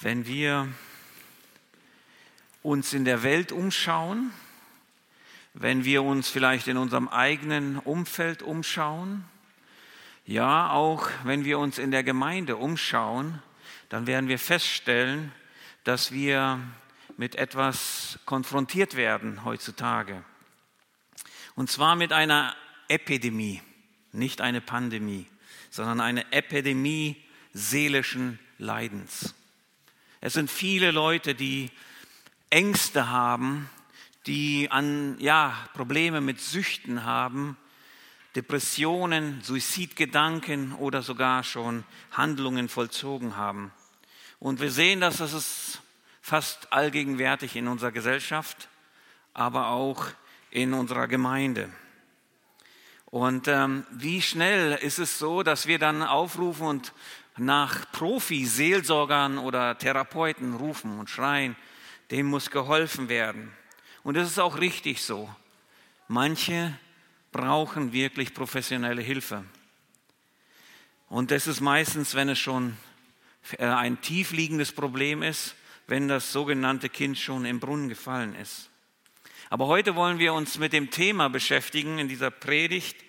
Wenn wir uns in der Welt umschauen, wenn wir uns vielleicht in unserem eigenen Umfeld umschauen, ja, auch wenn wir uns in der Gemeinde umschauen, dann werden wir feststellen, dass wir mit etwas konfrontiert werden heutzutage. Und zwar mit einer Epidemie, nicht eine Pandemie, sondern eine Epidemie seelischen Leidens. Es sind viele Leute, die Ängste haben, die Probleme mit Süchten haben, Depressionen, Suizidgedanken oder sogar schon Handlungen vollzogen haben. Und wir sehen, dass das ist fast allgegenwärtig in unserer Gesellschaft, aber auch in unserer Gemeinde. Und wie schnell ist es so, dass wir dann aufrufen und nach Profi-Seelsorgern oder Therapeuten rufen und schreien, dem muss geholfen werden. Und das ist auch richtig so. Manche brauchen wirklich professionelle Hilfe. Und das ist meistens, wenn es schon ein tiefliegendes Problem ist, wenn das sogenannte Kind schon im Brunnen gefallen ist. Aber heute wollen wir uns mit dem Thema beschäftigen in dieser Predigt,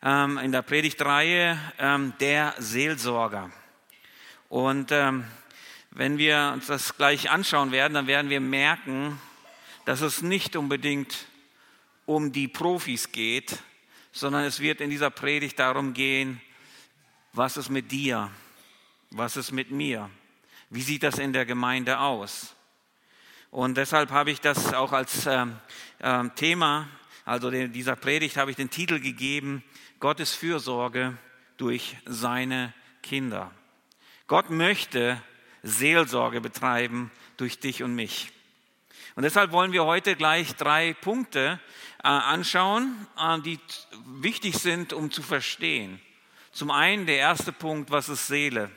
in der Predigtreihe der Seelsorger. Und wenn wir uns das gleich anschauen werden, dann werden wir merken, dass es nicht unbedingt um die Profis geht, sondern es wird in dieser Predigt darum gehen, was ist mit dir, was ist mit mir, wie sieht das in der Gemeinde aus? Und deshalb habe ich das auch als Thema, also dieser Predigt habe ich den Titel gegeben, Gottes Fürsorge durch seine Kinder. Gott möchte Seelsorge betreiben durch dich und mich. Und deshalb wollen wir heute gleich 3 Punkte anschauen, die wichtig sind, um zu verstehen. Zum einen der erste Punkt, was ist Seele?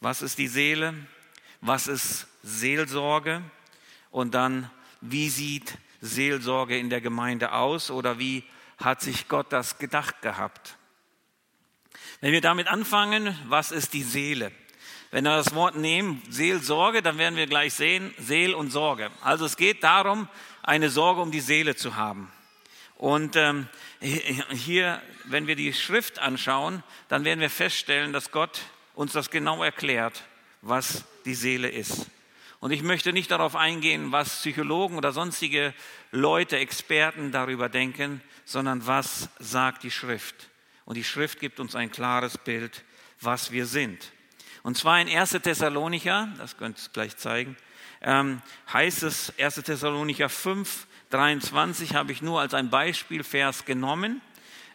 Was ist die Seele? Was ist Seelsorge? Und dann, wie sieht Seelsorge in der Gemeinde aus oder wie hat sich Gott das gedacht gehabt? Wenn wir damit anfangen, was ist die Seele? Wenn wir das Wort nehmen, Seelsorge, dann werden wir gleich sehen, Seel und Sorge. Also es geht darum, eine Sorge um die Seele zu haben. Und hier, wenn wir die Schrift anschauen, dann werden wir feststellen, dass Gott uns das genau erklärt, was die Seele ist. Und ich möchte nicht darauf eingehen, was Psychologen oder sonstige Leute, Experten darüber denken, sondern was sagt die Schrift. Und die Schrift gibt uns ein klares Bild, was wir sind. Und zwar in 1. Thessalonicher, das könnt ihr gleich zeigen, heißt es 1. Thessalonicher 5, 23, habe ich nur als ein Beispielvers genommen.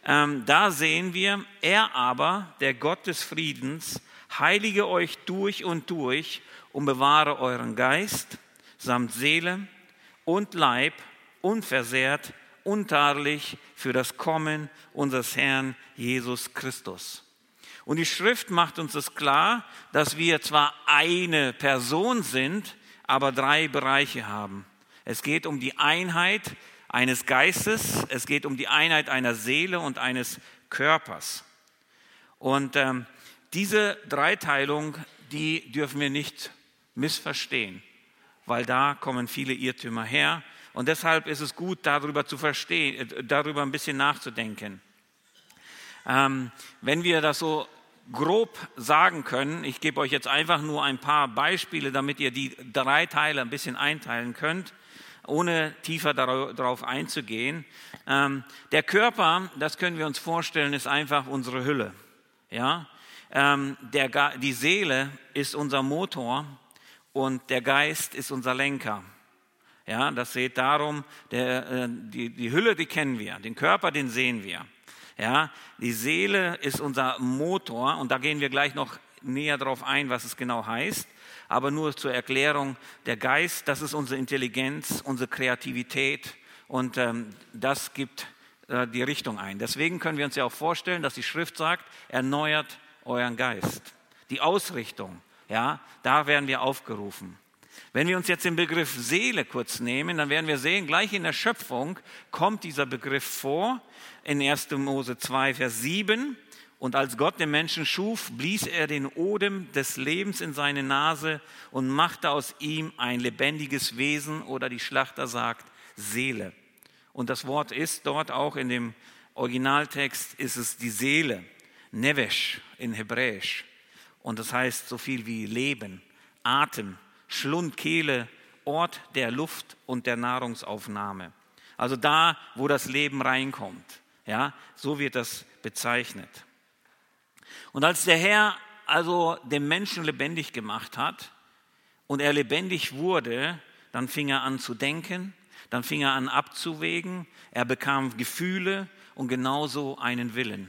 Da sehen wir, er aber, der Gott des Friedens, heilige euch durch und durch und bewahre euren Geist samt Seele und Leib unversehrt, untadelig für das Kommen unseres Herrn Jesus Christus. Und die Schrift macht uns das klar, dass wir zwar eine Person sind, aber 3 Bereiche haben. Es geht um die Einheit eines Geistes, es geht um die Einheit einer Seele und eines Körpers. Und diese Dreiteilung, die dürfen wir nicht missverstehen, weil da kommen viele Irrtümer her. Und deshalb ist es gut, darüber zu verstehen, darüber ein bisschen nachzudenken. Wenn wir das so grob sagen können, ich gebe euch jetzt einfach nur ein paar Beispiele, damit ihr die 3 Teile ein bisschen einteilen könnt, ohne tiefer darauf einzugehen. Der Körper, das können wir uns vorstellen, ist einfach unsere Hülle. Ja? Die Seele ist unser Motor und der Geist ist unser Lenker. Ja, das geht darum, die Hülle, die kennen wir, den Körper, den sehen wir. Ja, die Seele ist unser Motor und da gehen wir gleich noch näher drauf ein, was es genau heißt. Aber nur zur Erklärung, der Geist, das ist unsere Intelligenz, unsere Kreativität und das gibt die Richtung ein. Deswegen können wir uns ja auch vorstellen, dass die Schrift sagt, erneuert euren Geist. Die Ausrichtung, ja, da werden wir aufgerufen. Wenn wir uns jetzt den Begriff Seele kurz nehmen, dann werden wir sehen, gleich in der Schöpfung kommt dieser Begriff vor, in 1. Mose 2, Vers 7 Und als Gott den Menschen schuf, blies er den Odem des Lebens in seine Nase und machte aus ihm ein lebendiges Wesen, oder die Schlachter sagt, Seele. Und das Wort ist dort auch in dem Originaltext, ist es die Seele, Nevesh in Hebräisch. Und das heißt so viel wie Leben, Atem, Schlund, Kehle, Ort der Luft und der Nahrungsaufnahme. Also da, wo das Leben reinkommt. Ja, so wird das bezeichnet. Und als der Herr also den Menschen lebendig gemacht hat und er lebendig wurde, dann fing er an zu denken, dann fing er an abzuwägen, er bekam Gefühle und genauso einen Willen.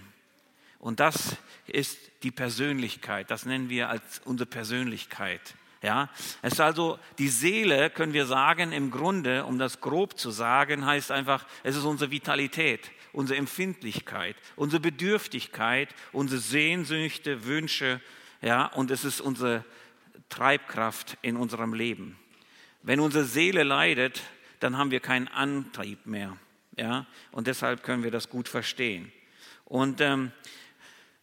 Und das ist die Persönlichkeit, das nennen wir als unsere Persönlichkeit. Ja, es ist also die Seele, können wir sagen, im Grunde, um das grob zu sagen, heißt einfach, es ist unsere Vitalität, unsere Empfindlichkeit, unsere Bedürftigkeit, unsere Sehnsüchte, Wünsche, ja, und es ist unsere Treibkraft in unserem Leben. Wenn unsere Seele leidet, dann haben wir keinen Antrieb mehr, ja, und deshalb können wir das gut verstehen. Und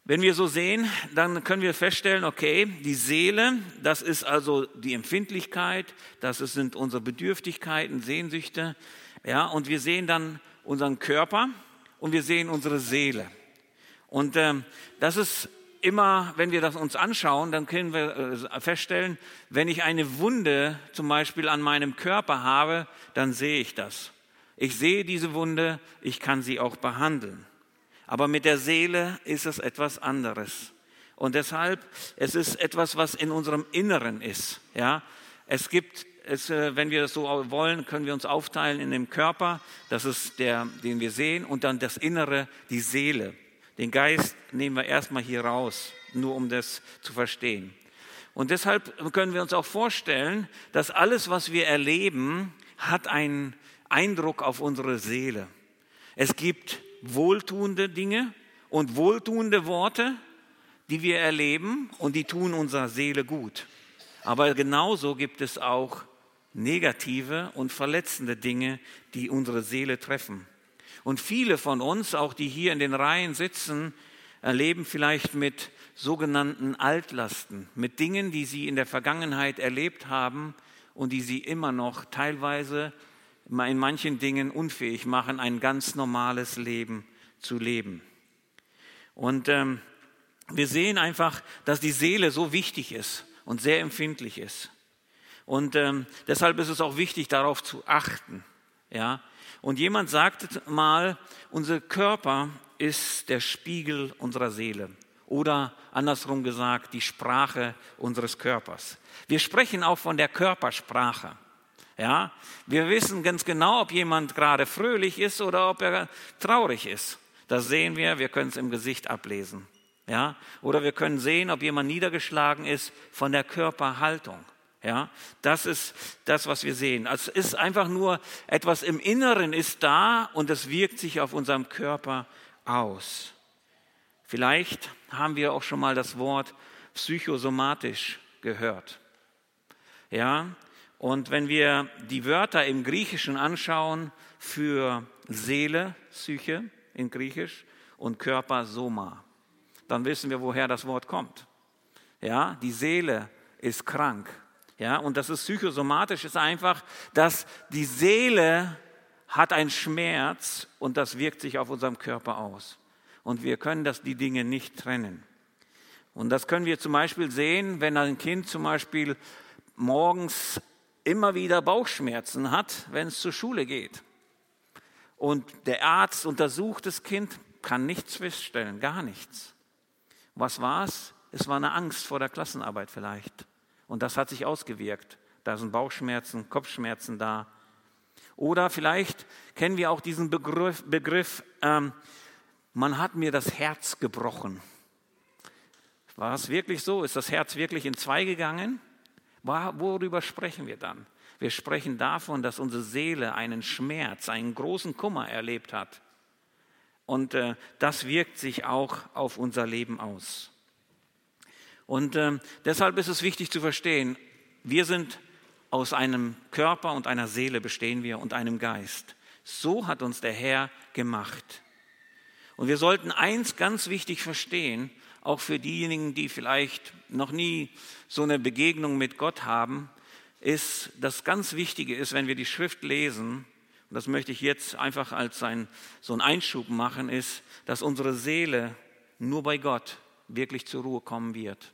wenn wir so sehen, dann können wir feststellen, okay, die Seele, das ist also die Empfindlichkeit, das sind unsere Bedürftigkeiten, Sehnsüchte, ja, und wir sehen dann unseren Körper und wir sehen unsere Seele. Und das ist immer, wenn wir das uns anschauen, dann können wir feststellen, wenn ich eine Wunde zum Beispiel an meinem Körper habe, dann sehe ich das. Ich sehe diese Wunde, ich kann sie auch behandeln. Aber mit der Seele ist es etwas anderes. Und deshalb, es ist etwas, was in unserem Inneren ist. Ja? Es gibt, wenn wir das so wollen, können wir uns aufteilen in den Körper, das ist der, den wir sehen, und dann das Innere, die Seele. Den Geist nehmen wir erstmal hier raus, nur um das zu verstehen. Und deshalb können wir uns auch vorstellen, dass alles, was wir erleben, hat einen Eindruck auf unsere Seele. Es gibt wohltuende Dinge und wohltuende Worte, die wir erleben, und die tun unserer Seele gut. Aber genauso gibt es auch negative und verletzende Dinge, die unsere Seele treffen. Und viele von uns, auch die hier in den Reihen sitzen, erleben vielleicht mit sogenannten Altlasten, mit Dingen, die sie in der Vergangenheit erlebt haben und die sie immer noch teilweise in manchen Dingen unfähig machen, ein ganz normales Leben zu leben. Und wir sehen einfach, dass die Seele so wichtig ist und sehr empfindlich ist. Und deshalb ist es auch wichtig, darauf zu achten. Ja? Und jemand sagte mal, unser Körper ist der Spiegel unserer Seele. Oder andersrum gesagt, die Sprache unseres Körpers. Wir sprechen auch von der Körpersprache. Ja, wir wissen ganz genau, ob jemand gerade fröhlich ist oder ob er traurig ist. Das sehen wir, wir können es im Gesicht ablesen. Ja, oder wir können sehen, ob jemand niedergeschlagen ist, von der Körperhaltung. Ja, das ist das, was wir sehen. Es ist einfach nur etwas im Inneren ist da und es wirkt sich auf unserem Körper aus. Vielleicht haben wir auch schon mal das Wort psychosomatisch gehört. Ja, und wenn wir die Wörter im Griechischen anschauen für Seele, Psyche in Griechisch und Körper, Soma, dann wissen wir, woher das Wort kommt. Ja, die Seele ist krank. Ja, und das ist psychosomatisch, ist einfach, dass die Seele hat einen Schmerz und das wirkt sich auf unserem Körper aus. Und wir können die Dinge nicht trennen. Und das können wir zum Beispiel sehen, wenn ein Kind zum Beispiel morgens immer wieder Bauchschmerzen hat, wenn es zur Schule geht. Und der Arzt untersucht das Kind, kann nichts feststellen, gar nichts. Was war es? Es war eine Angst vor der Klassenarbeit vielleicht. Und das hat sich ausgewirkt. Da sind Bauchschmerzen, Kopfschmerzen da. Oder vielleicht kennen wir auch diesen Begriff, man hat mir das Herz gebrochen. War es wirklich so? Ist das Herz wirklich in zwei gegangen? Worüber sprechen wir dann? Wir sprechen davon, dass unsere Seele einen Schmerz, einen großen Kummer erlebt hat. Und das wirkt sich auch auf unser Leben aus. Und deshalb ist es wichtig zu verstehen, wir sind aus einem Körper und einer Seele bestehen wir und einem Geist. So hat uns der Herr gemacht. Und wir sollten eins ganz wichtig verstehen, auch für diejenigen, die vielleicht noch nie so eine Begegnung mit Gott haben, ist, das ganz Wichtige ist, wenn wir die Schrift lesen, und das möchte ich jetzt einfach als so einen Einschub machen, ist, dass unsere Seele nur bei Gott wirklich zur Ruhe kommen wird.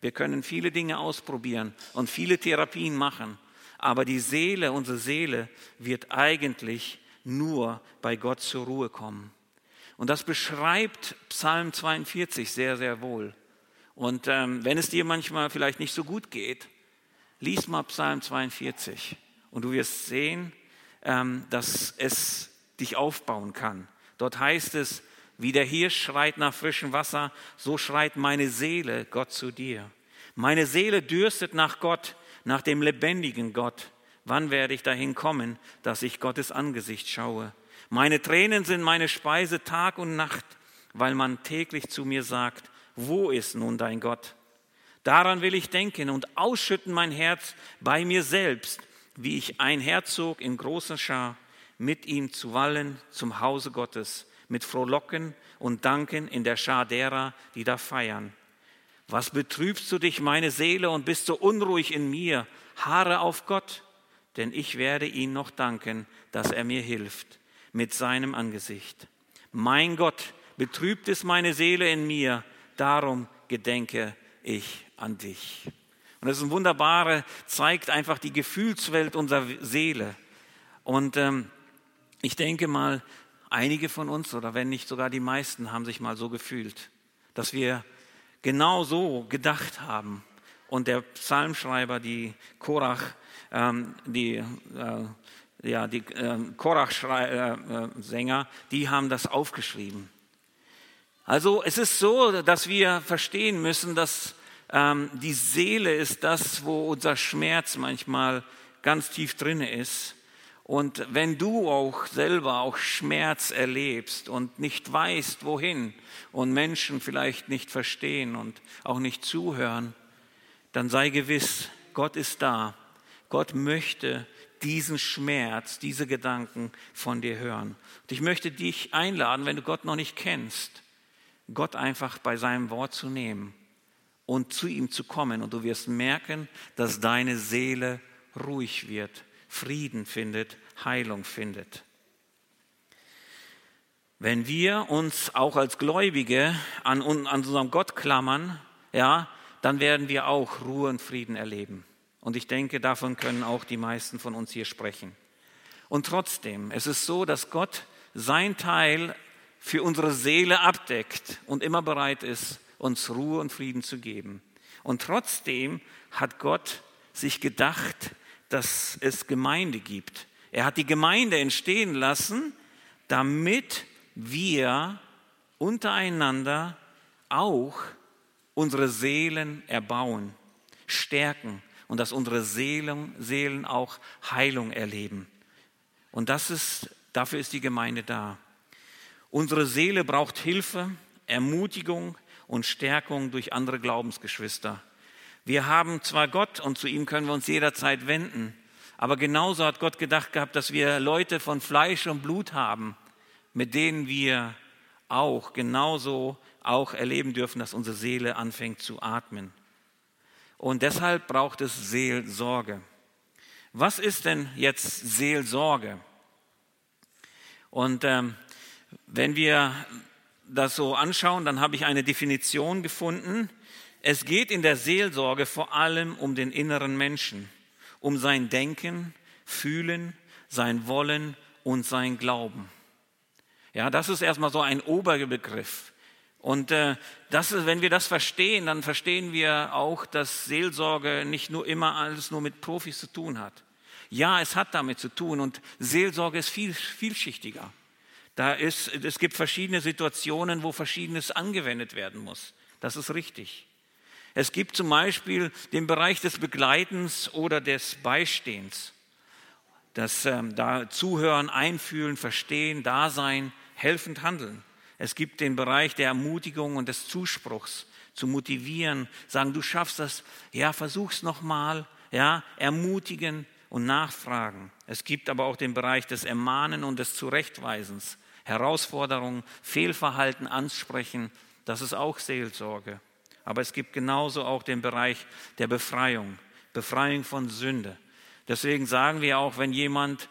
Wir können viele Dinge ausprobieren und viele Therapien machen, aber die Seele, unsere Seele wird eigentlich nur bei Gott zur Ruhe kommen. Und das beschreibt Psalm 42 sehr, sehr wohl. Und wenn es dir manchmal vielleicht nicht so gut geht, lies mal Psalm 42 und du wirst sehen, dass es dich aufbauen kann. Dort heißt es, wie der Hirsch schreit nach frischem Wasser, so schreit meine Seele Gott zu dir. Meine Seele dürstet nach Gott, nach dem lebendigen Gott. Wann werde ich dahin kommen, dass ich Gottes Angesicht schaue? Meine Tränen sind meine Speise Tag und Nacht, weil man täglich zu mir sagt, wo ist nun dein Gott? Daran will ich denken und ausschütten mein Herz bei mir selbst, wie ich einherzog in großer Schar, mit ihm zu wallen zum Hause Gottes, mit Frohlocken und Danken in der Schar derer, die da feiern. Was betrübst du dich, meine Seele, und bist so unruhig in mir? Harre auf Gott, denn ich werde ihm noch danken, dass er mir hilft mit seinem Angesicht. Mein Gott, betrübt ist meine Seele in mir, darum gedenke ich an dich. Und das ist ein wunderbares, zeigt einfach die Gefühlswelt unserer Seele. Und ich denke mal, einige von uns, oder wenn nicht sogar die meisten, haben sich mal so gefühlt, dass wir genau so gedacht haben. Und der Psalmschreiber, die Korach-Sänger, die haben das aufgeschrieben. Also es ist so, dass wir verstehen müssen, dass die Seele ist das, wo unser Schmerz manchmal ganz tief drin ist. Und wenn du auch selber auch Schmerz erlebst und nicht weißt, wohin, und Menschen vielleicht nicht verstehen und auch nicht zuhören, dann sei gewiss, Gott ist da. Gott möchte diesen Schmerz, diese Gedanken von dir hören. Und ich möchte dich einladen, wenn du Gott noch nicht kennst, Gott einfach bei seinem Wort zu nehmen und zu ihm zu kommen. Und du wirst merken, dass deine Seele ruhig wird, Frieden findet, Heilung findet. Wenn wir uns auch als Gläubige an unserem Gott klammern, ja, dann werden wir auch Ruhe und Frieden erleben. Und ich denke, davon können auch die meisten von uns hier sprechen. Und trotzdem, es ist so, dass Gott sein Teil für unsere Seele abdeckt und immer bereit ist, uns Ruhe und Frieden zu geben. Und trotzdem hat Gott sich gedacht, dass es Gemeinde gibt. Er hat die Gemeinde entstehen lassen, damit wir untereinander auch unsere Seelen erbauen, stärken und dass unsere Seelen auch Heilung erleben. Und dafür ist die Gemeinde da. Unsere Seele braucht Hilfe, Ermutigung und Stärkung durch andere Glaubensgeschwister. Wir haben zwar Gott und zu ihm können wir uns jederzeit wenden, aber genauso hat Gott gedacht gehabt, dass wir Leute von Fleisch und Blut haben, mit denen wir auch genauso auch erleben dürfen, dass unsere Seele anfängt zu atmen. Und deshalb braucht es Seelsorge. Was ist denn jetzt Seelsorge? Und wenn wir das so anschauen, dann habe ich eine Definition gefunden. Es geht in der Seelsorge vor allem um den inneren Menschen, um sein Denken, Fühlen, sein Wollen und sein Glauben. Ja, das ist erstmal so ein Oberbegriff. Und wenn wir das verstehen, dann verstehen wir auch, dass Seelsorge nicht nur immer alles nur mit Profis zu tun hat. Ja, es hat damit zu tun und Seelsorge ist viel vielschichtiger. Es gibt verschiedene Situationen, wo Verschiedenes angewendet werden muss. Das ist richtig. Es gibt zum Beispiel den Bereich des Begleitens oder des Beistehens. Das da Zuhören, Einfühlen, Verstehen, Dasein, helfend Handeln. Es gibt den Bereich der Ermutigung und des Zuspruchs, zu motivieren, sagen, du schaffst das, ja, versuch's nochmal, ja, ermutigen und nachfragen. Es gibt aber auch den Bereich des Ermahnen und des Zurechtweisens, Herausforderungen, Fehlverhalten ansprechen, das ist auch Seelsorge. Aber es gibt genauso auch den Bereich der Befreiung, Befreiung von Sünde. Deswegen sagen wir auch, wenn jemand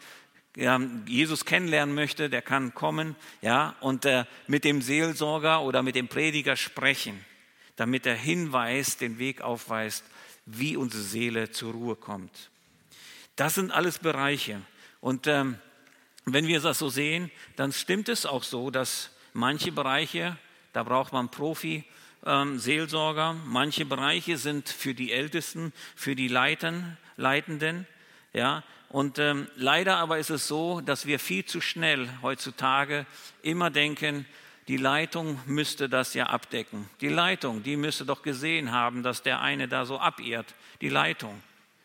Jesus kennenlernen möchte, der kann kommen, ja, und mit dem Seelsorger oder mit dem Prediger sprechen, damit der Hinweis den Weg aufweist, wie unsere Seele zur Ruhe kommt. Das sind alles Bereiche. Und wenn wir das so sehen, dann stimmt es auch so, dass manche Bereiche, da braucht man Profi, Seelsorger, manche Bereiche sind für die Ältesten, für die Leitenden, ja. Und leider aber ist es so, dass wir viel zu schnell heutzutage immer denken, die Leitung müsste das ja abdecken. Die Leitung, die müsste doch gesehen haben, dass der eine da so abirrt, die Leitung.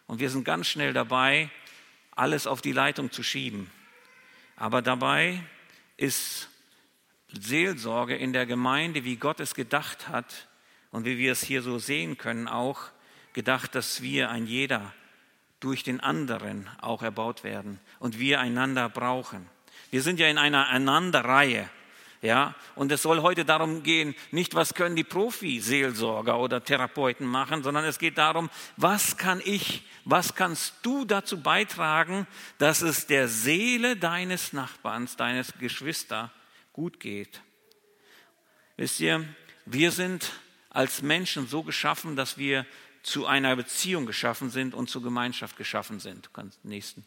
Und wir sind ganz schnell dabei, alles auf die Leitung zu schieben. Aber dabei ist Seelsorge in der Gemeinde, wie Gott es gedacht hat und wie wir es hier so sehen können, auch gedacht, dass wir ein jeder durch den anderen auch erbaut werden und wir einander brauchen. Wir sind ja in einer Einander-Reihe, ja, und es soll heute darum gehen, nicht was können die Profi-Seelsorger oder Therapeuten machen, sondern es geht darum, was kann ich, was kannst du dazu beitragen, dass es der Seele deines Nachbarns, deines Geschwisters gut geht. Wisst ihr, wir sind als Menschen so geschaffen, dass wir zu einer Beziehung geschaffen sind und zur Gemeinschaft geschaffen sind. Du kannst nächsten.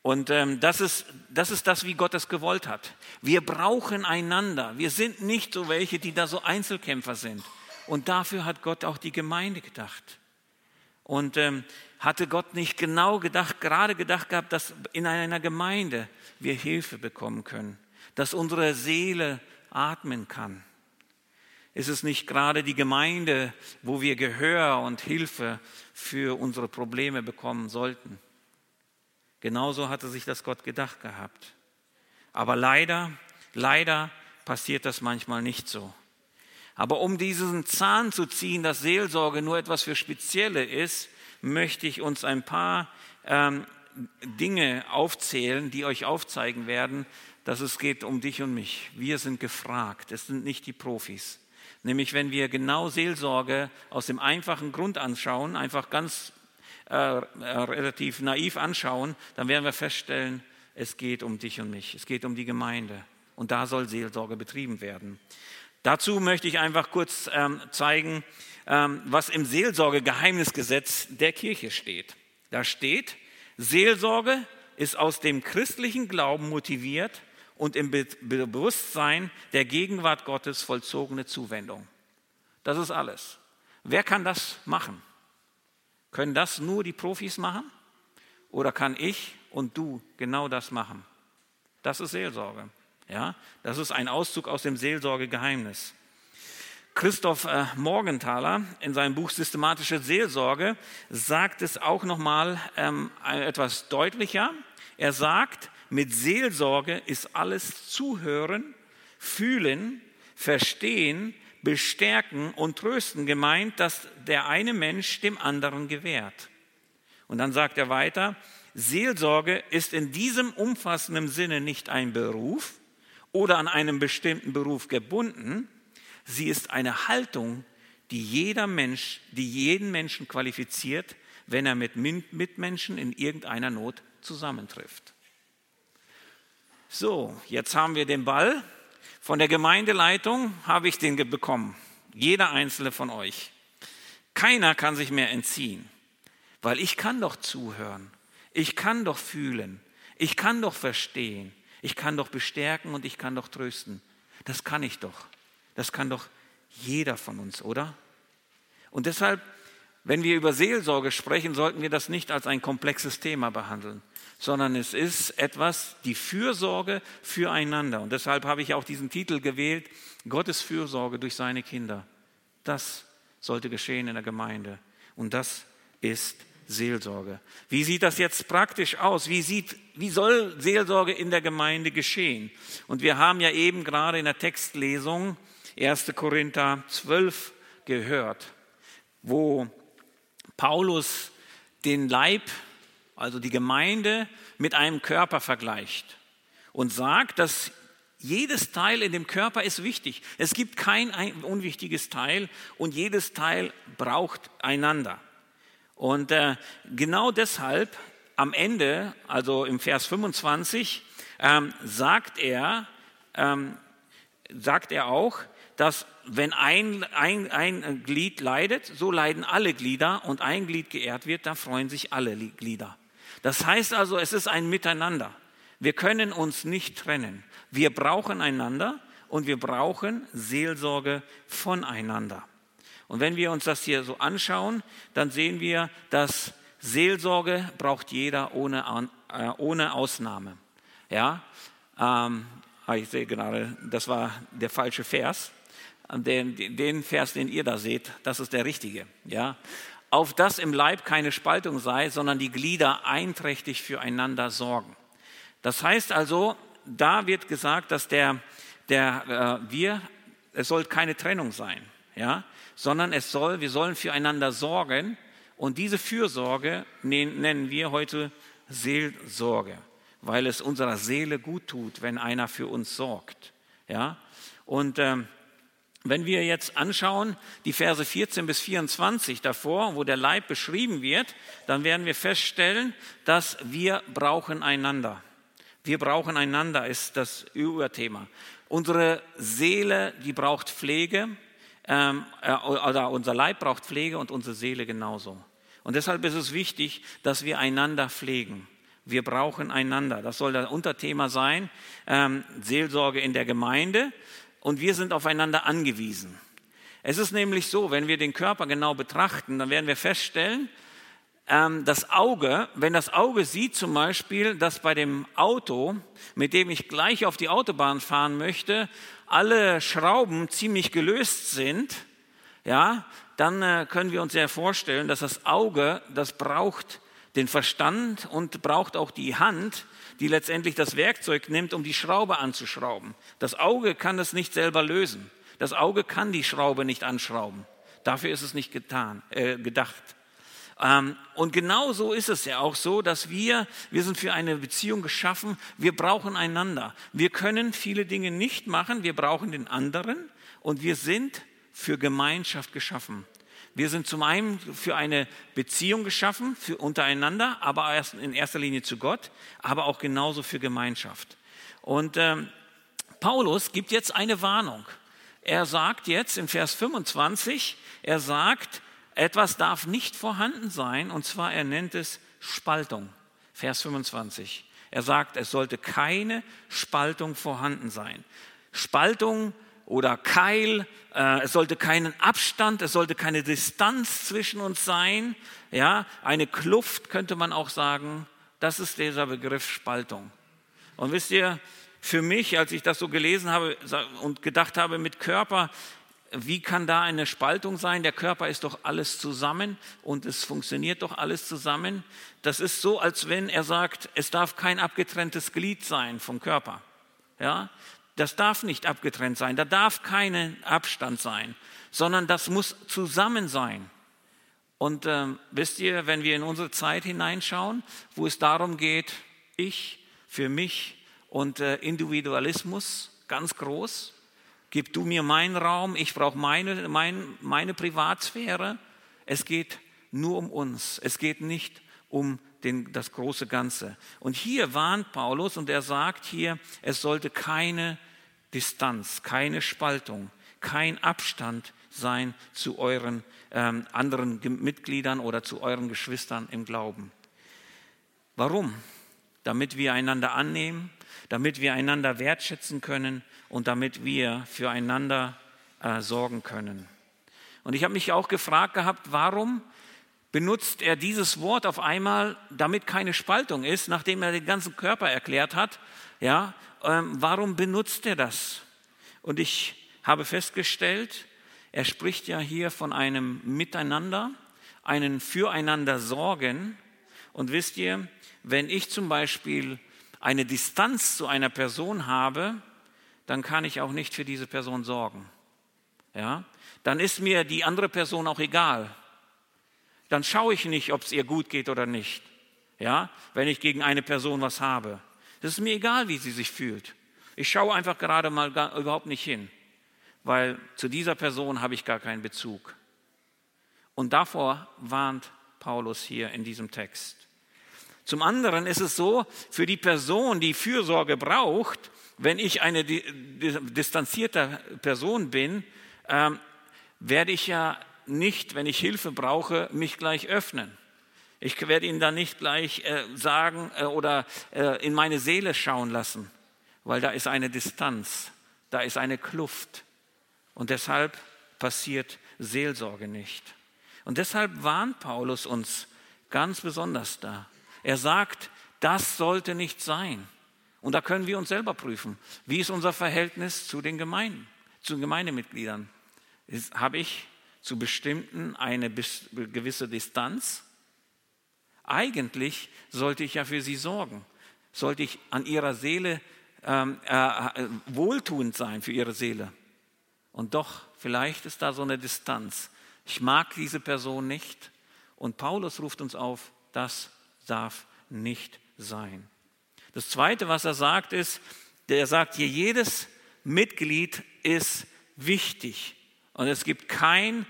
Und das ist das, wie Gott es gewollt hat. Wir brauchen einander. Wir sind nicht so welche, die da so Einzelkämpfer sind. Und dafür hat Gott auch die Gemeinde gedacht. Und hatte Gott nicht gerade gedacht gehabt, dass in einer Gemeinde wir Hilfe bekommen können, dass unsere Seele atmen kann. Ist es nicht gerade die Gemeinde, wo wir Gehör und Hilfe für unsere Probleme bekommen sollten? Genauso hatte sich das Gott gedacht gehabt. Aber leider passiert das manchmal nicht so. Aber um diesen Zahn zu ziehen, dass Seelsorge nur etwas für Spezielle ist, möchte ich uns ein paar Dinge aufzählen, die euch aufzeigen werden, dass es geht um dich und mich. Wir sind gefragt, es sind nicht die Profis. Nämlich, wenn wir genau Seelsorge aus dem einfachen Grund anschauen, einfach ganz relativ naiv anschauen, dann werden wir feststellen, es geht um dich und mich, es geht um die Gemeinde. Und da soll Seelsorge betrieben werden. Dazu möchte ich einfach kurz zeigen, was im Seelsorgegeheimnisgesetz der Kirche steht. Da steht, Seelsorge ist aus dem christlichen Glauben motiviert und im Bewusstsein der Gegenwart Gottes vollzogene Zuwendung. Das ist alles. Wer kann das machen? Können das nur die Profis machen? Oder kann ich und du genau das machen? Das ist Seelsorge. Ja? Das ist ein Auszug aus dem Seelsorgegeheimnis. Christoph Morgenthaler in seinem Buch Systematische Seelsorge sagt es auch nochmal etwas deutlicher. Er sagt, mit Seelsorge ist alles Zuhören, Fühlen, Verstehen, Bestärken und Trösten gemeint, dass der eine Mensch dem anderen gewährt. Und dann sagt er weiter, Seelsorge ist in diesem umfassenden Sinne nicht ein Beruf oder an einem bestimmten Beruf gebunden. Sie ist eine Haltung, die jeden Menschen qualifiziert, wenn er mit Mitmenschen in irgendeiner Not zusammentrifft. So, jetzt haben wir den Ball. Von der Gemeindeleitung habe ich den bekommen. Jeder einzelne von euch. Keiner kann sich mehr entziehen, weil ich kann doch zuhören. Ich kann doch fühlen. Ich kann doch verstehen. Ich kann doch bestärken und ich kann doch trösten. Das kann ich doch. Das kann doch jeder von uns, oder? Und deshalb, wenn wir über Seelsorge sprechen, sollten wir das nicht als ein komplexes Thema behandeln, sondern es ist etwas, die Fürsorge füreinander. Und deshalb habe ich auch diesen Titel gewählt, Gottes Fürsorge durch seine Kinder. Das sollte geschehen in der Gemeinde. Und das ist Seelsorge. Wie sieht das jetzt praktisch aus? Wie soll Seelsorge in der Gemeinde geschehen? Und wir haben ja eben gerade in der Textlesung 1. Korinther 12 gehört, wo Paulus den Leib, also die Gemeinde, mit einem Körper vergleicht und sagt, dass Jedes Teil in dem Körper ist wichtig. Es gibt kein unwichtiges Teil und jedes Teil braucht einander. Und genau deshalb am Ende, also im Vers 25, sagt er auch, dass wenn ein Glied leidet, so leiden alle Glieder, und ein Glied geehrt wird, dann freuen sich alle Glieder. Das heißt also, es ist ein Miteinander. Wir können uns nicht trennen. Wir brauchen einander und wir brauchen Seelsorge voneinander. Und wenn wir uns das hier so anschauen, dann sehen wir, dass Seelsorge braucht jeder ohne Ausnahme. Ja, ich sehe gerade, das war der falsche Vers. Den Vers, den ihr da seht, das ist der richtige. Ja, auf dass im Leib keine Spaltung sei, sondern die Glieder einträchtig füreinander sorgen. Das heißt also, da wird gesagt, dass es soll keine Trennung sein, ja, sondern wir sollen füreinander sorgen, und diese Fürsorge nennen wir heute Seelsorge, weil es unserer Seele gut tut, wenn einer für uns sorgt, ja. Und wenn wir jetzt anschauen, die Verse 14 bis 24 davor, wo der Leib beschrieben wird, dann werden wir feststellen, dass wir brauchen einander. Wir brauchen einander, ist das Überthema. Unsere Seele, die braucht Pflege, oder unser Leib braucht Pflege und unsere Seele genauso. Und deshalb ist es wichtig, dass wir einander pflegen. Wir brauchen einander. Das soll das Unterthema sein, Seelsorge in der Gemeinde. Und wir sind aufeinander angewiesen. Es ist nämlich so, wenn wir den Körper genau betrachten, dann werden wir feststellen, das Auge, wenn das Auge sieht zum Beispiel, dass bei dem Auto, mit dem ich gleich auf die Autobahn fahren möchte, alle Schrauben ziemlich gelöst sind, ja, dann können wir uns ja vorstellen, dass das Auge, das braucht den Verstand und braucht auch die Hand, die letztendlich das Werkzeug nimmt, um die Schraube anzuschrauben. Das Auge kann es nicht selber lösen. Das Auge kann die Schraube nicht anschrauben. Dafür ist es nicht gedacht. Und genau so ist es ja auch so, dass wir sind für eine Beziehung geschaffen, wir brauchen einander. Wir können viele Dinge nicht machen, wir brauchen den anderen, und wir sind für Gemeinschaft geschaffen. Wir sind zum einen für eine Beziehung geschaffen, für untereinander, aber in erster Linie zu Gott, aber auch genauso für Gemeinschaft. Und Paulus gibt jetzt eine Warnung. Er sagt jetzt in Vers 25, etwas darf nicht vorhanden sein, und zwar er nennt es Spaltung. Vers 25. Er sagt, es sollte keine Spaltung vorhanden sein. Spaltung oder Keil, es sollte keinen Abstand, es sollte keine Distanz zwischen uns sein. Ja, eine Kluft könnte man auch sagen, das ist dieser Begriff Spaltung. Und wisst ihr, für mich, als ich das so gelesen habe und gedacht habe mit Körper, wie kann da eine Spaltung sein? Der Körper ist doch alles zusammen und es funktioniert doch alles zusammen. Das ist so, als wenn er sagt, es darf kein abgetrenntes Glied sein vom Körper. Ja? Das darf nicht abgetrennt sein, da darf kein Abstand sein, sondern das muss zusammen sein. Und wisst ihr, wenn wir in unsere Zeit hineinschauen, wo es darum geht, ich für mich und Individualismus, ganz groß, gib du mir meinen Raum, ich brauche meine Privatsphäre. Es geht nur um uns, es geht nicht um das große Ganze. Und hier warnt Paulus und er sagt hier, es sollte keine Distanz, keine Spaltung, kein Abstand sein zu euren anderen Mitgliedern oder zu euren Geschwistern im Glauben. Warum? Damit wir einander annehmen, damit wir einander wertschätzen können und damit wir füreinander sorgen können. Und ich habe mich auch gefragt gehabt, warum benutzt er dieses Wort auf einmal, damit keine Spaltung ist, nachdem er den ganzen Körper erklärt hat? Ja, warum benutzt er das? Und ich habe festgestellt, er spricht ja hier von einem Miteinander, einem Füreinander sorgen. Und wisst ihr, wenn ich zum Beispiel eine Distanz zu einer Person habe, dann kann ich auch nicht für diese Person sorgen. Ja? Dann ist mir die andere Person auch egal. Dann schaue ich nicht, ob es ihr gut geht oder nicht. Ja? Wenn ich gegen eine Person was habe. Es ist mir egal, wie sie sich fühlt. Ich schaue einfach gerade mal überhaupt nicht hin, weil zu dieser Person habe ich gar keinen Bezug. Und davor warnt Paulus hier in diesem Text. Zum anderen ist es so, für die Person, die Fürsorge braucht, wenn ich eine distanzierte Person bin, werde ich ja nicht, wenn ich Hilfe brauche, mich gleich öffnen. Ich werde ihn dann nicht gleich sagen oder in meine Seele schauen lassen, weil da ist eine Distanz, da ist eine Kluft. Und deshalb passiert Seelsorge nicht. Und deshalb warnt Paulus uns ganz besonders da. Er sagt, das sollte nicht sein. Und da können wir uns selber prüfen. Wie ist unser Verhältnis zu den Gemeinden, zu Gemeindemitgliedern? Habe ich zu bestimmten eine gewisse Distanz? Eigentlich sollte ich ja für sie sorgen. Sollte ich an ihrer Seele wohltuend sein für ihre Seele. Und doch, vielleicht ist da so eine Distanz. Ich mag diese Person nicht. Und Paulus ruft uns auf, das darf nicht sein. Das Zweite, was er sagt, ist, er sagt hier, jedes Mitglied ist wichtig. Und es gibt kein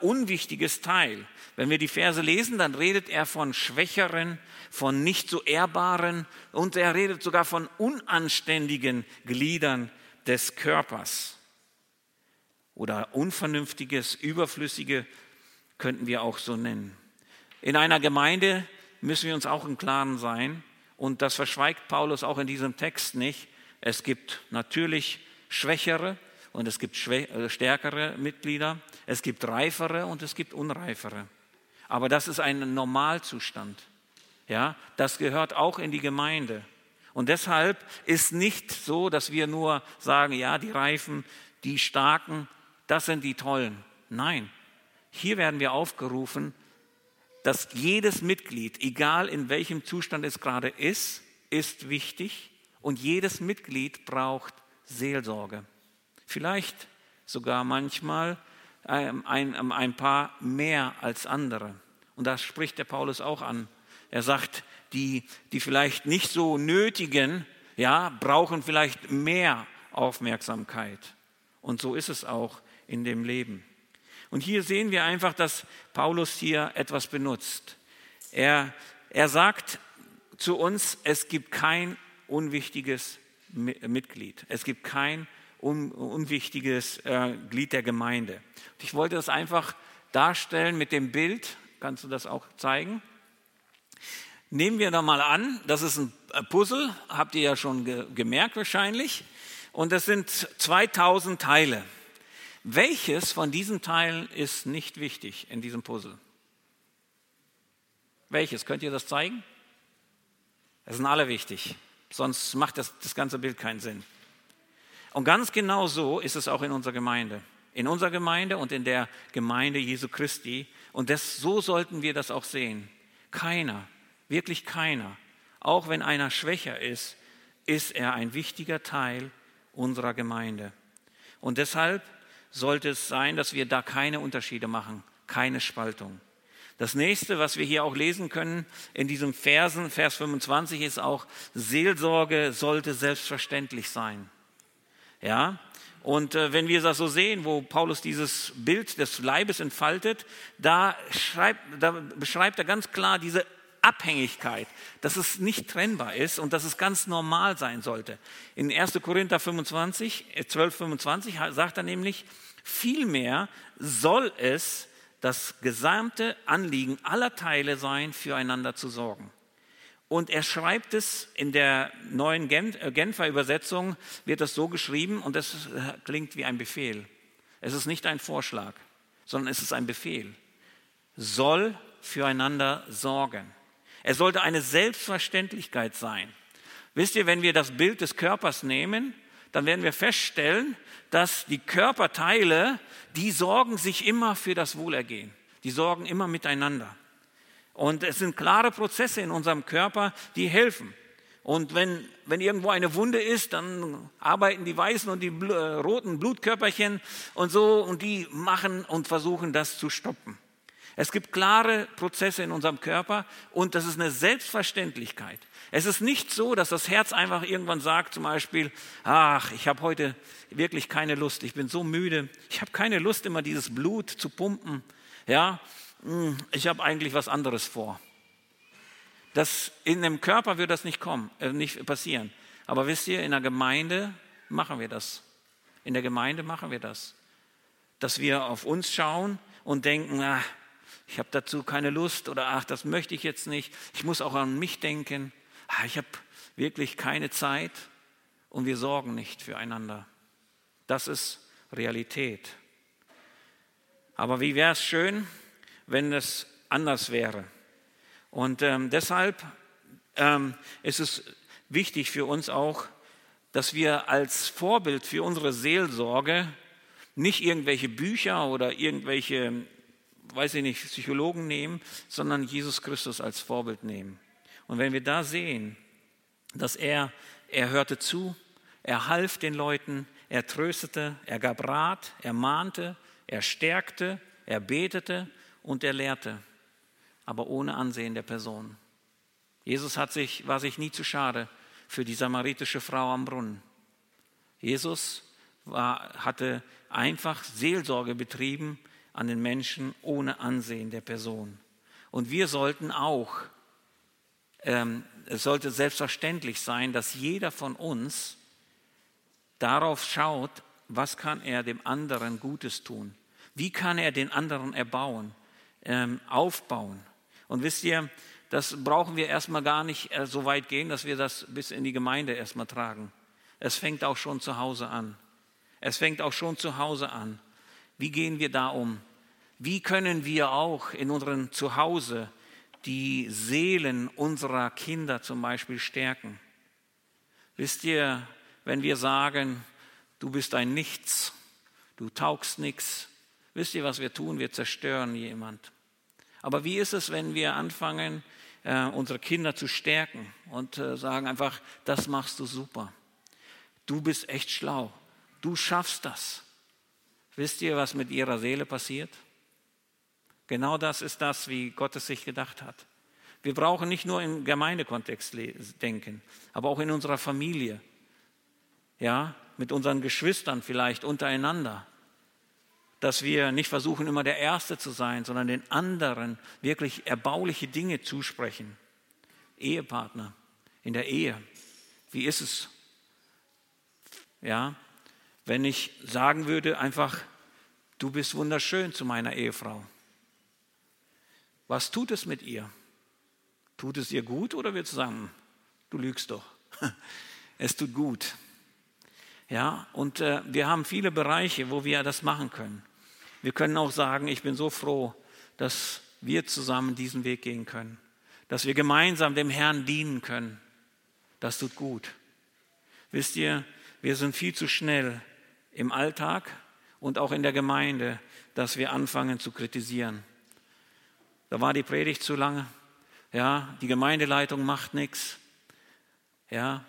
unwichtiges Teil. Wenn wir die Verse lesen, dann redet er von Schwächeren, von nicht so Ehrbaren und er redet sogar von unanständigen Gliedern des Körpers. Oder unvernünftiges, überflüssige könnten wir auch so nennen. In einer Gemeinde müssen wir uns auch im Klaren sein und das verschweigt Paulus auch in diesem Text nicht. Es gibt natürlich Schwächere und es gibt stärkere Mitglieder, es gibt reifere und es gibt unreifere. Aber das ist ein Normalzustand. Ja, das gehört auch in die Gemeinde. Und deshalb ist nicht so, dass wir nur sagen, ja, die Reifen, die Starken, das sind die Tollen. Nein, hier werden wir aufgerufen, dass jedes Mitglied, egal in welchem Zustand es gerade ist wichtig und jedes Mitglied braucht Seelsorge. Vielleicht sogar manchmal ein paar mehr als andere. Und das spricht der Paulus auch an. Er sagt, die vielleicht nicht so nötigen, ja, brauchen vielleicht mehr Aufmerksamkeit. Und so ist es auch in dem Leben. Und hier sehen wir einfach, dass Paulus hier etwas benutzt. Er sagt zu uns, es gibt kein unwichtiges Mitglied. Es gibt kein unwichtiges Glied der Gemeinde. Und ich wollte das einfach darstellen mit dem Bild. Kannst du das auch zeigen? Nehmen wir da mal an, das ist ein Puzzle, habt ihr ja schon gemerkt wahrscheinlich. Und das sind 2000 Teile. Welches von diesen Teilen ist nicht wichtig in diesem Puzzle? Welches? Könnt ihr das zeigen? Es sind alle wichtig, sonst macht das ganze Bild keinen Sinn. Und ganz genau so ist es auch in unserer Gemeinde. In unserer Gemeinde und in der Gemeinde Jesu Christi. Und so sollten wir das auch sehen. Keiner, wirklich keiner, auch wenn einer schwächer ist, ist er ein wichtiger Teil unserer Gemeinde. Und deshalb sollte es sein, dass wir da keine Unterschiede machen, keine Spaltung. Das nächste, was wir hier auch lesen können in diesem Versen, Vers 25, ist auch, Seelsorge sollte selbstverständlich sein. Ja, und wenn wir das so sehen, wo Paulus dieses Bild des Leibes entfaltet, da beschreibt er ganz klar diese Abhängigkeit, dass es nicht trennbar ist und dass es ganz normal sein sollte. In 1. Korinther 12:25 sagt er nämlich, vielmehr soll es das gesamte Anliegen aller Teile sein, füreinander zu sorgen. Und er schreibt es in der neuen Genfer Übersetzung, wird das so geschrieben und das klingt wie ein Befehl. Es ist nicht ein Vorschlag, sondern es ist ein Befehl. Soll füreinander sorgen. Es sollte eine Selbstverständlichkeit sein. Wisst ihr, wenn wir das Bild des Körpers nehmen, dann werden wir feststellen, dass die Körperteile, die sorgen sich immer für das Wohlergehen. Die sorgen immer miteinander. Und es sind klare Prozesse in unserem Körper, die helfen. Und wenn irgendwo eine Wunde ist, dann arbeiten die weißen und die roten Blutkörperchen und so und die machen und versuchen, das zu stoppen. Es gibt klare Prozesse in unserem Körper und das ist eine Selbstverständlichkeit. Es ist nicht so, dass das Herz einfach irgendwann sagt, zum Beispiel, ach, ich habe heute wirklich keine Lust, ich bin so müde, ich habe keine Lust, immer dieses Blut zu pumpen, ja, ich habe eigentlich was anderes vor. Das, in dem Körper wird das nicht passieren. Aber wisst ihr, in der Gemeinde machen wir das. In der Gemeinde machen wir das. Dass wir auf uns schauen und denken, ach, ich habe dazu keine Lust oder ach, das möchte ich jetzt nicht. Ich muss auch an mich denken. Ach, ich habe wirklich keine Zeit und wir sorgen nicht füreinander. Das ist Realität. Aber wie wäre es schön, wenn es anders wäre? Und deshalb ist es wichtig für uns auch, dass wir als Vorbild für unsere Seelsorge nicht irgendwelche Bücher oder irgendwelche, weiß ich nicht, Psychologen nehmen, sondern Jesus Christus als Vorbild nehmen. Und wenn wir da sehen, dass er hörte zu, er half den Leuten, er tröstete, er gab Rat, er mahnte, er stärkte, er betete und er lehrte, aber ohne Ansehen der Person. Jesus war sich nie zu schade für die samaritische Frau am Brunnen. Jesus hatte einfach Seelsorge betrieben an den Menschen ohne Ansehen der Person. Und wir sollten auch, es sollte selbstverständlich sein, dass jeder von uns darauf schaut, was kann er dem anderen Gutes tun? Wie kann er den anderen erbauen, aufbauen? Und wisst ihr, das brauchen wir erstmal gar nicht so weit gehen, dass wir das bis in die Gemeinde erstmal tragen. Es fängt auch schon zu Hause an. Es fängt auch schon zu Hause an. Wie gehen wir da um? Wie können wir auch in unserem Zuhause die Seelen unserer Kinder zum Beispiel stärken? Wisst ihr, wenn wir sagen, du bist ein Nichts, du taugst nichts, wisst ihr, was wir tun? Wir zerstören jemand. Aber wie ist es, wenn wir anfangen, unsere Kinder zu stärken und sagen einfach, das machst du super. Du bist echt schlau. Du schaffst das. Wisst ihr, was mit ihrer Seele passiert? Genau das ist das, wie Gott es sich gedacht hat. Wir brauchen nicht nur im Gemeindekontext denken, aber auch in unserer Familie, ja, mit unseren Geschwistern vielleicht untereinander. Dass wir nicht versuchen, immer der Erste zu sein, sondern den anderen wirklich erbauliche Dinge zusprechen. Ehepartner in der Ehe. Wie ist es? Ja, wenn ich sagen würde einfach, du bist wunderschön zu meiner Ehefrau. Was tut es mit ihr? Tut es ihr gut oder wir zusammen? Du lügst doch. Es tut gut. Ja, und wir haben viele Bereiche, wo wir das machen können. Wir können auch sagen, ich bin so froh, dass wir zusammen diesen Weg gehen können, dass wir gemeinsam dem Herrn dienen können. Das tut gut. Wisst ihr, wir sind viel zu schnell im Alltag und auch in der Gemeinde, dass wir anfangen zu kritisieren. Da war die Predigt zu lange. Ja, die Gemeindeleitung macht nichts. Ja,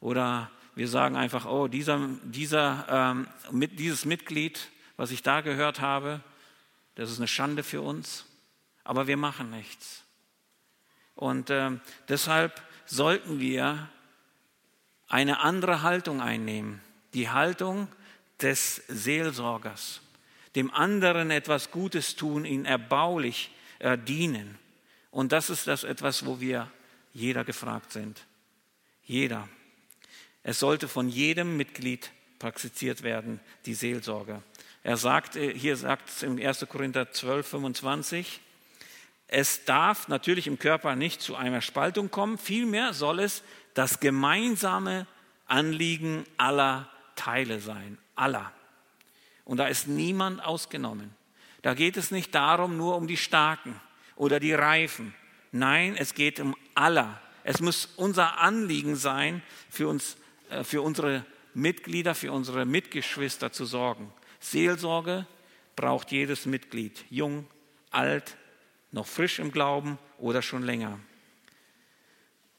oder wir sagen einfach, oh, dieses Mitglied, was ich da gehört habe, das ist eine Schande für uns, aber wir machen nichts. Und deshalb sollten wir eine andere Haltung einnehmen, die Haltung des Seelsorgers, dem anderen etwas Gutes tun, ihn erbaulich dienen. Und das ist das etwas, wo wir jeder gefragt sind, jeder. Es sollte von jedem Mitglied praktiziert werden, die Seelsorge. Hier sagt es im 1. Korinther 12,25, es darf natürlich im Körper nicht zu einer Spaltung kommen, vielmehr soll es das gemeinsame Anliegen aller Teile sein, aller. Und da ist niemand ausgenommen. Da geht es nicht darum, nur um die Starken oder die Reifen. Nein, es geht um aller. Es muss unser Anliegen sein, für unsere Mitglieder, für unsere Mitgeschwister zu sorgen. Seelsorge braucht jedes Mitglied, jung, alt, noch frisch im Glauben oder schon länger.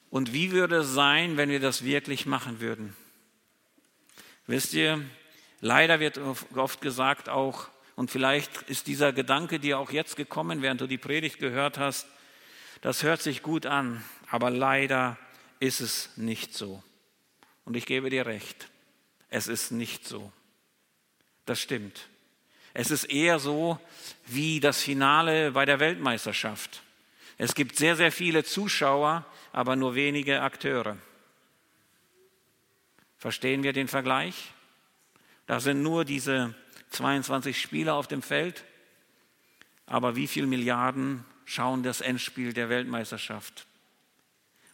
Und wie würde es sein, wenn wir das wirklich machen würden? Wisst ihr, leider wird oft gesagt auch, Und vielleicht ist dieser Gedanke dir auch jetzt gekommen, während du die Predigt gehört hast, das hört sich gut an, aber leider ist es nicht so. Und ich gebe dir recht, es ist nicht so. Das stimmt. Es ist eher so wie das Finale bei der Weltmeisterschaft. Es gibt sehr, sehr viele Zuschauer, aber nur wenige Akteure. Verstehen wir den Vergleich? Da sind nur diese 22 Spieler auf dem Feld, aber wie viele Milliarden schauen das Endspiel der Weltmeisterschaft?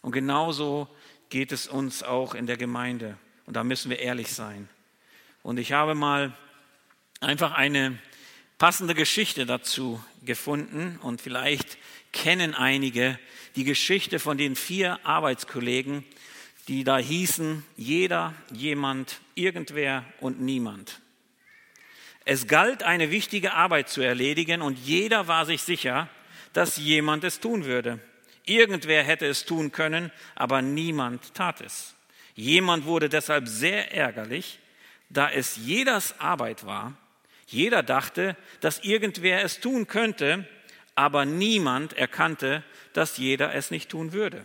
Und genauso geht es uns auch in der Gemeinde. Und da müssen wir ehrlich sein. Und ich habe mal einfach eine passende Geschichte dazu gefunden und vielleicht kennen einige die Geschichte von den 4 Arbeitskollegen, die da hießen, jeder, jemand, irgendwer und niemand. Es galt, eine wichtige Arbeit zu erledigen und jeder war sich sicher, dass jemand es tun würde. Irgendwer hätte es tun können, aber niemand tat es. Jemand wurde deshalb sehr ärgerlich, da es jeders Arbeit war. Jeder dachte, dass irgendwer es tun könnte, aber niemand erkannte, dass jeder es nicht tun würde.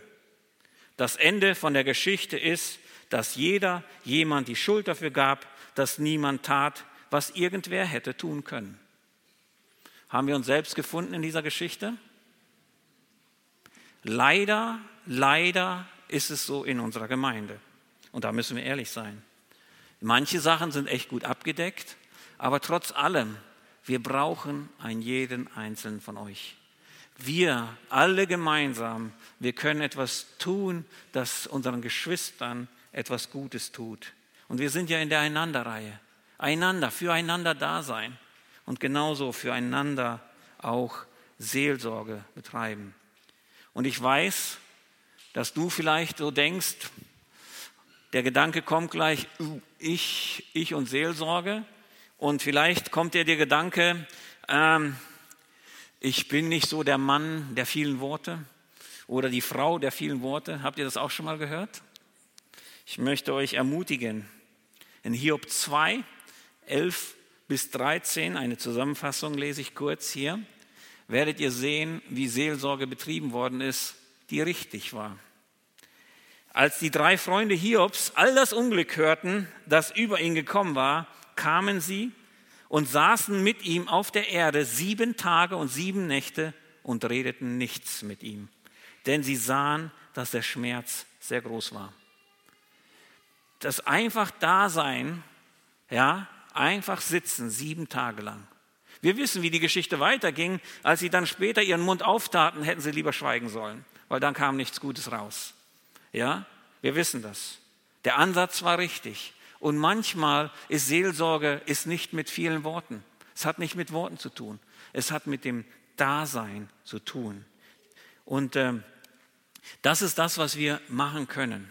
Das Ende von der Geschichte ist, dass jeder jemand die Schuld dafür gab, dass niemand tat, was irgendwer hätte tun können. Haben wir uns selbst gefunden in dieser Geschichte? Leider, leider ist es so in unserer Gemeinde. Und da müssen wir ehrlich sein. Manche Sachen sind echt gut abgedeckt, aber trotz allem, wir brauchen einen jeden Einzelnen von euch. Wir alle gemeinsam, wir können etwas tun, das unseren Geschwistern etwas Gutes tut. Und wir sind ja in der Einanderreihe. Einander, füreinander da sein und genauso füreinander auch Seelsorge betreiben. Und ich weiß, dass du vielleicht so denkst, der Gedanke kommt gleich, ich und Seelsorge. Und vielleicht kommt dir der Gedanke, ich bin nicht so der Mann der vielen Worte oder die Frau der vielen Worte. Habt ihr das auch schon mal gehört? Ich möchte euch ermutigen. In Hiob 2, 11 bis 13, eine Zusammenfassung lese ich kurz hier, werdet ihr sehen, wie Seelsorge betrieben worden ist, die richtig war. Als die 3 Freunde Hiobs all das Unglück hörten, das über ihn gekommen war, kamen sie und saßen mit ihm auf der Erde 7 Tage und 7 Nächte und redeten nichts mit ihm, denn sie sahen, dass der Schmerz sehr groß war. Das einfach Dasein, ja, einfach sitzen 7 Tage lang. Wir wissen, wie die Geschichte weiterging. Als sie dann später ihren Mund auftaten, hätten sie lieber schweigen sollen, weil dann kam nichts Gutes raus. Ja, wir wissen das. Der Ansatz war richtig. Und manchmal ist Seelsorge nicht mit vielen Worten. Es hat nicht mit Worten zu tun. Es hat mit dem Dasein zu tun. Und das ist das, was wir machen können.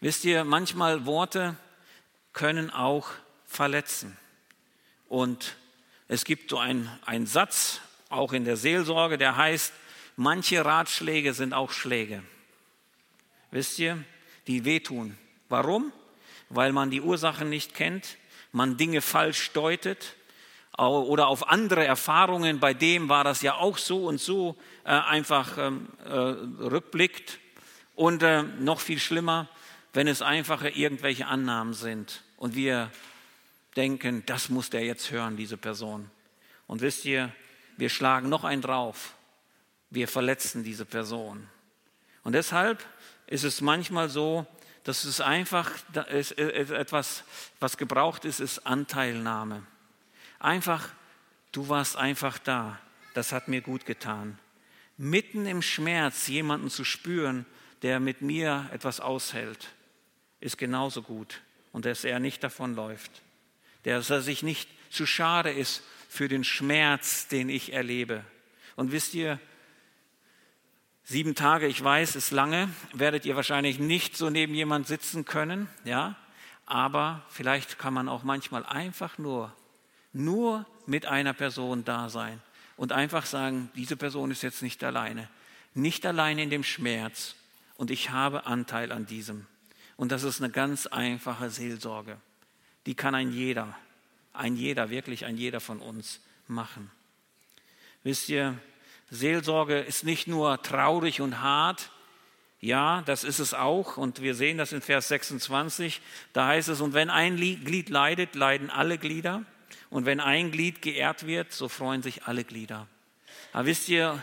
Wisst ihr, manchmal Worte können auch verletzen. Und es gibt so einen Satz, auch in der Seelsorge, der heißt, manche Ratschläge sind auch Schläge. Wisst ihr, die wehtun. Warum? Weil man die Ursachen nicht kennt, man Dinge falsch deutet oder auf andere Erfahrungen, bei dem war das ja auch so und so, einfach rückblickt. Und noch viel schlimmer, wenn es einfache irgendwelche Annahmen sind und wir denken, das muss der jetzt hören, diese Person. Und wisst ihr, wir schlagen noch einen drauf, wir verletzen diese Person. Und deshalb ist es manchmal so, das ist einfach etwas, was gebraucht ist Anteilnahme. Einfach, du warst einfach da, das hat mir gut getan. Mitten im Schmerz jemanden zu spüren, der mit mir etwas aushält, ist genauso gut. Und dass er nicht davonläuft. Dass er sich nicht zu schade ist für den Schmerz, den ich erlebe. Und wisst ihr, 7 Tage, ich weiß, ist lange, werdet ihr wahrscheinlich nicht so neben jemand sitzen können, ja? Aber vielleicht kann man auch manchmal einfach nur mit einer Person da sein und einfach sagen, diese Person ist jetzt nicht alleine in dem Schmerz und ich habe Anteil an diesem. Und das ist eine ganz einfache Seelsorge, die kann ein jeder, ein jeder, wirklich ein jeder von uns machen. Wisst ihr, Seelsorge ist nicht nur traurig und hart, ja, das ist es auch, und wir sehen das in Vers 26, da heißt es, und wenn ein Glied leidet, leiden alle Glieder, und wenn ein Glied geehrt wird, so freuen sich alle Glieder. Aber wisst ihr,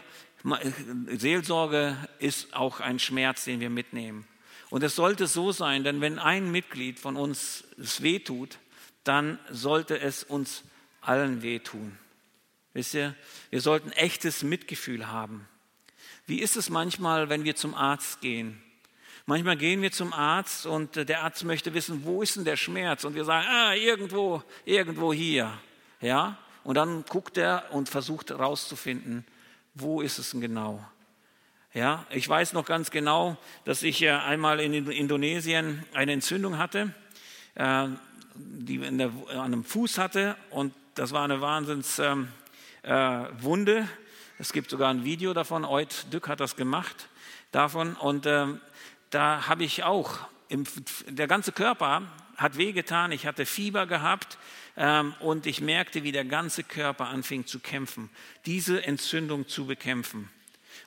Seelsorge ist auch ein Schmerz, den wir mitnehmen. Und es sollte so sein, denn wenn ein Mitglied von uns es wehtut, dann sollte es uns allen wehtun. Wisst ihr, wir sollten echtes Mitgefühl haben. Wie ist es manchmal, wenn wir zum Arzt gehen? Manchmal gehen wir zum Arzt und der Arzt möchte wissen, wo ist denn der Schmerz? Und wir sagen, irgendwo hier. Ja? Und dann guckt er und versucht herauszufinden, wo ist es denn genau? Ja? Ich weiß noch ganz genau, dass ich einmal in Indonesien eine Entzündung hatte, die an einem Fuß hatte, und das war eine Wahnsinnswunde. Es gibt sogar ein Video davon, Oid Dück hat das gemacht, davon. Und da habe ich auch, der ganze Körper hat wehgetan, ich hatte Fieber gehabt und ich merkte, wie der ganze Körper anfing zu kämpfen, diese Entzündung zu bekämpfen.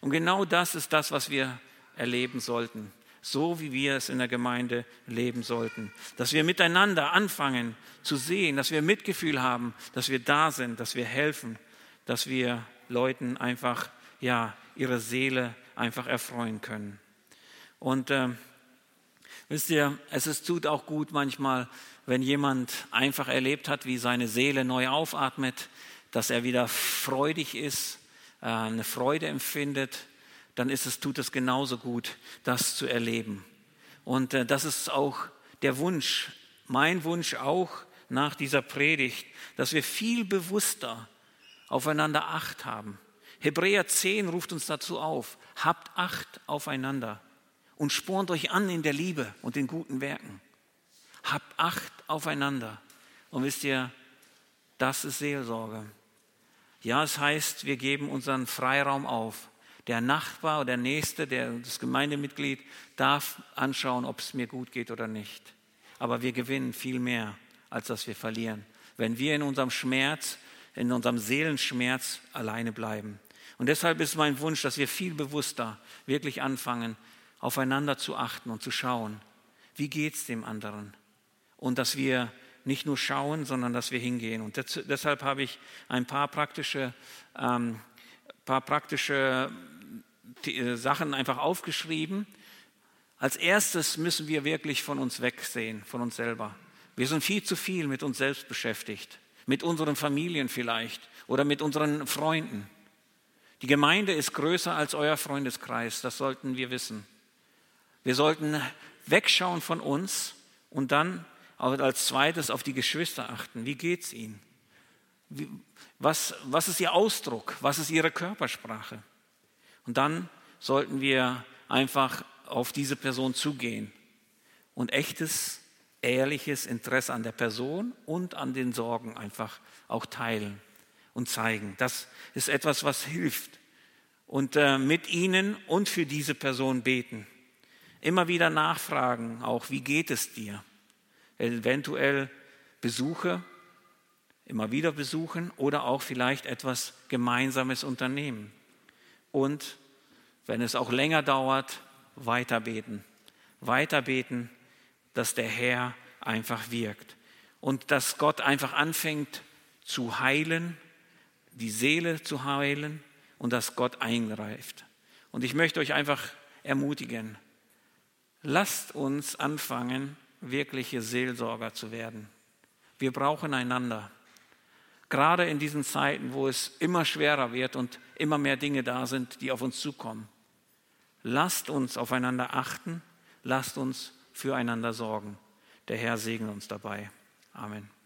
Und genau das ist das, was wir erleben sollten, so wie wir es in der Gemeinde leben sollten. Dass wir miteinander anfangen zu sehen, dass wir Mitgefühl haben, dass wir da sind, dass wir helfen, dass wir Leuten einfach, ja, ihre Seele einfach erfreuen können. Und wisst ihr, es tut auch gut manchmal, wenn jemand einfach erlebt hat, wie seine Seele neu aufatmet, dass er wieder freudig ist, eine Freude empfindet, dann tut es genauso gut, das zu erleben. Und das ist auch der Wunsch, mein Wunsch auch nach dieser Predigt, dass wir viel bewusster aufeinander Acht haben. Hebräer 10 ruft uns dazu auf, habt Acht aufeinander und spornt euch an in der Liebe und in guten Werken. Habt Acht aufeinander. Und wisst ihr, das ist Seelsorge. Ja, es heißt, wir geben unseren Freiraum auf. Der Nachbar oder der Nächste, das Gemeindemitglied darf anschauen, ob es mir gut geht oder nicht. Aber wir gewinnen viel mehr, als dass wir verlieren, wenn wir in unserem Schmerz, in unserem Seelenschmerz alleine bleiben. Und deshalb ist mein Wunsch, dass wir viel bewusster wirklich anfangen, aufeinander zu achten und zu schauen, wie geht es dem anderen? Und dass wir nicht nur schauen, sondern dass wir hingehen. Und deshalb habe ich ein paar praktische Sachen einfach aufgeschrieben. Als erstes müssen wir wirklich von uns wegsehen, von uns selber. Wir sind viel zu viel mit uns selbst beschäftigt. Mit unseren Familien vielleicht oder mit unseren Freunden. Die Gemeinde ist größer als euer Freundeskreis, das sollten wir wissen. Wir sollten wegschauen von uns und dann als zweites auf die Geschwister achten. Wie geht es ihnen? Was ist ihr Ausdruck? Was ist ihre Körpersprache? Und dann sollten wir einfach auf diese Person zugehen und echtes, ehrliches Interesse an der Person und an den Sorgen einfach auch teilen und zeigen. Das ist etwas, was hilft. Und mit ihnen und für diese Person beten. Immer wieder nachfragen auch, wie geht es dir? Eventuell Besuche, immer wieder besuchen oder auch vielleicht etwas Gemeinsames unternehmen. Und wenn es auch länger dauert, weiterbeten. Weiterbeten, dass der Herr einfach wirkt und dass Gott einfach anfängt zu heilen, die Seele zu heilen und dass Gott eingreift. Und ich möchte euch einfach ermutigen, lasst uns anfangen, wirkliche Seelsorger zu werden. Wir brauchen einander. Gerade in diesen Zeiten, wo es immer schwerer wird und immer mehr Dinge da sind, die auf uns zukommen. Lasst uns aufeinander achten, lasst uns füreinander sorgen. Der Herr segne uns dabei. Amen.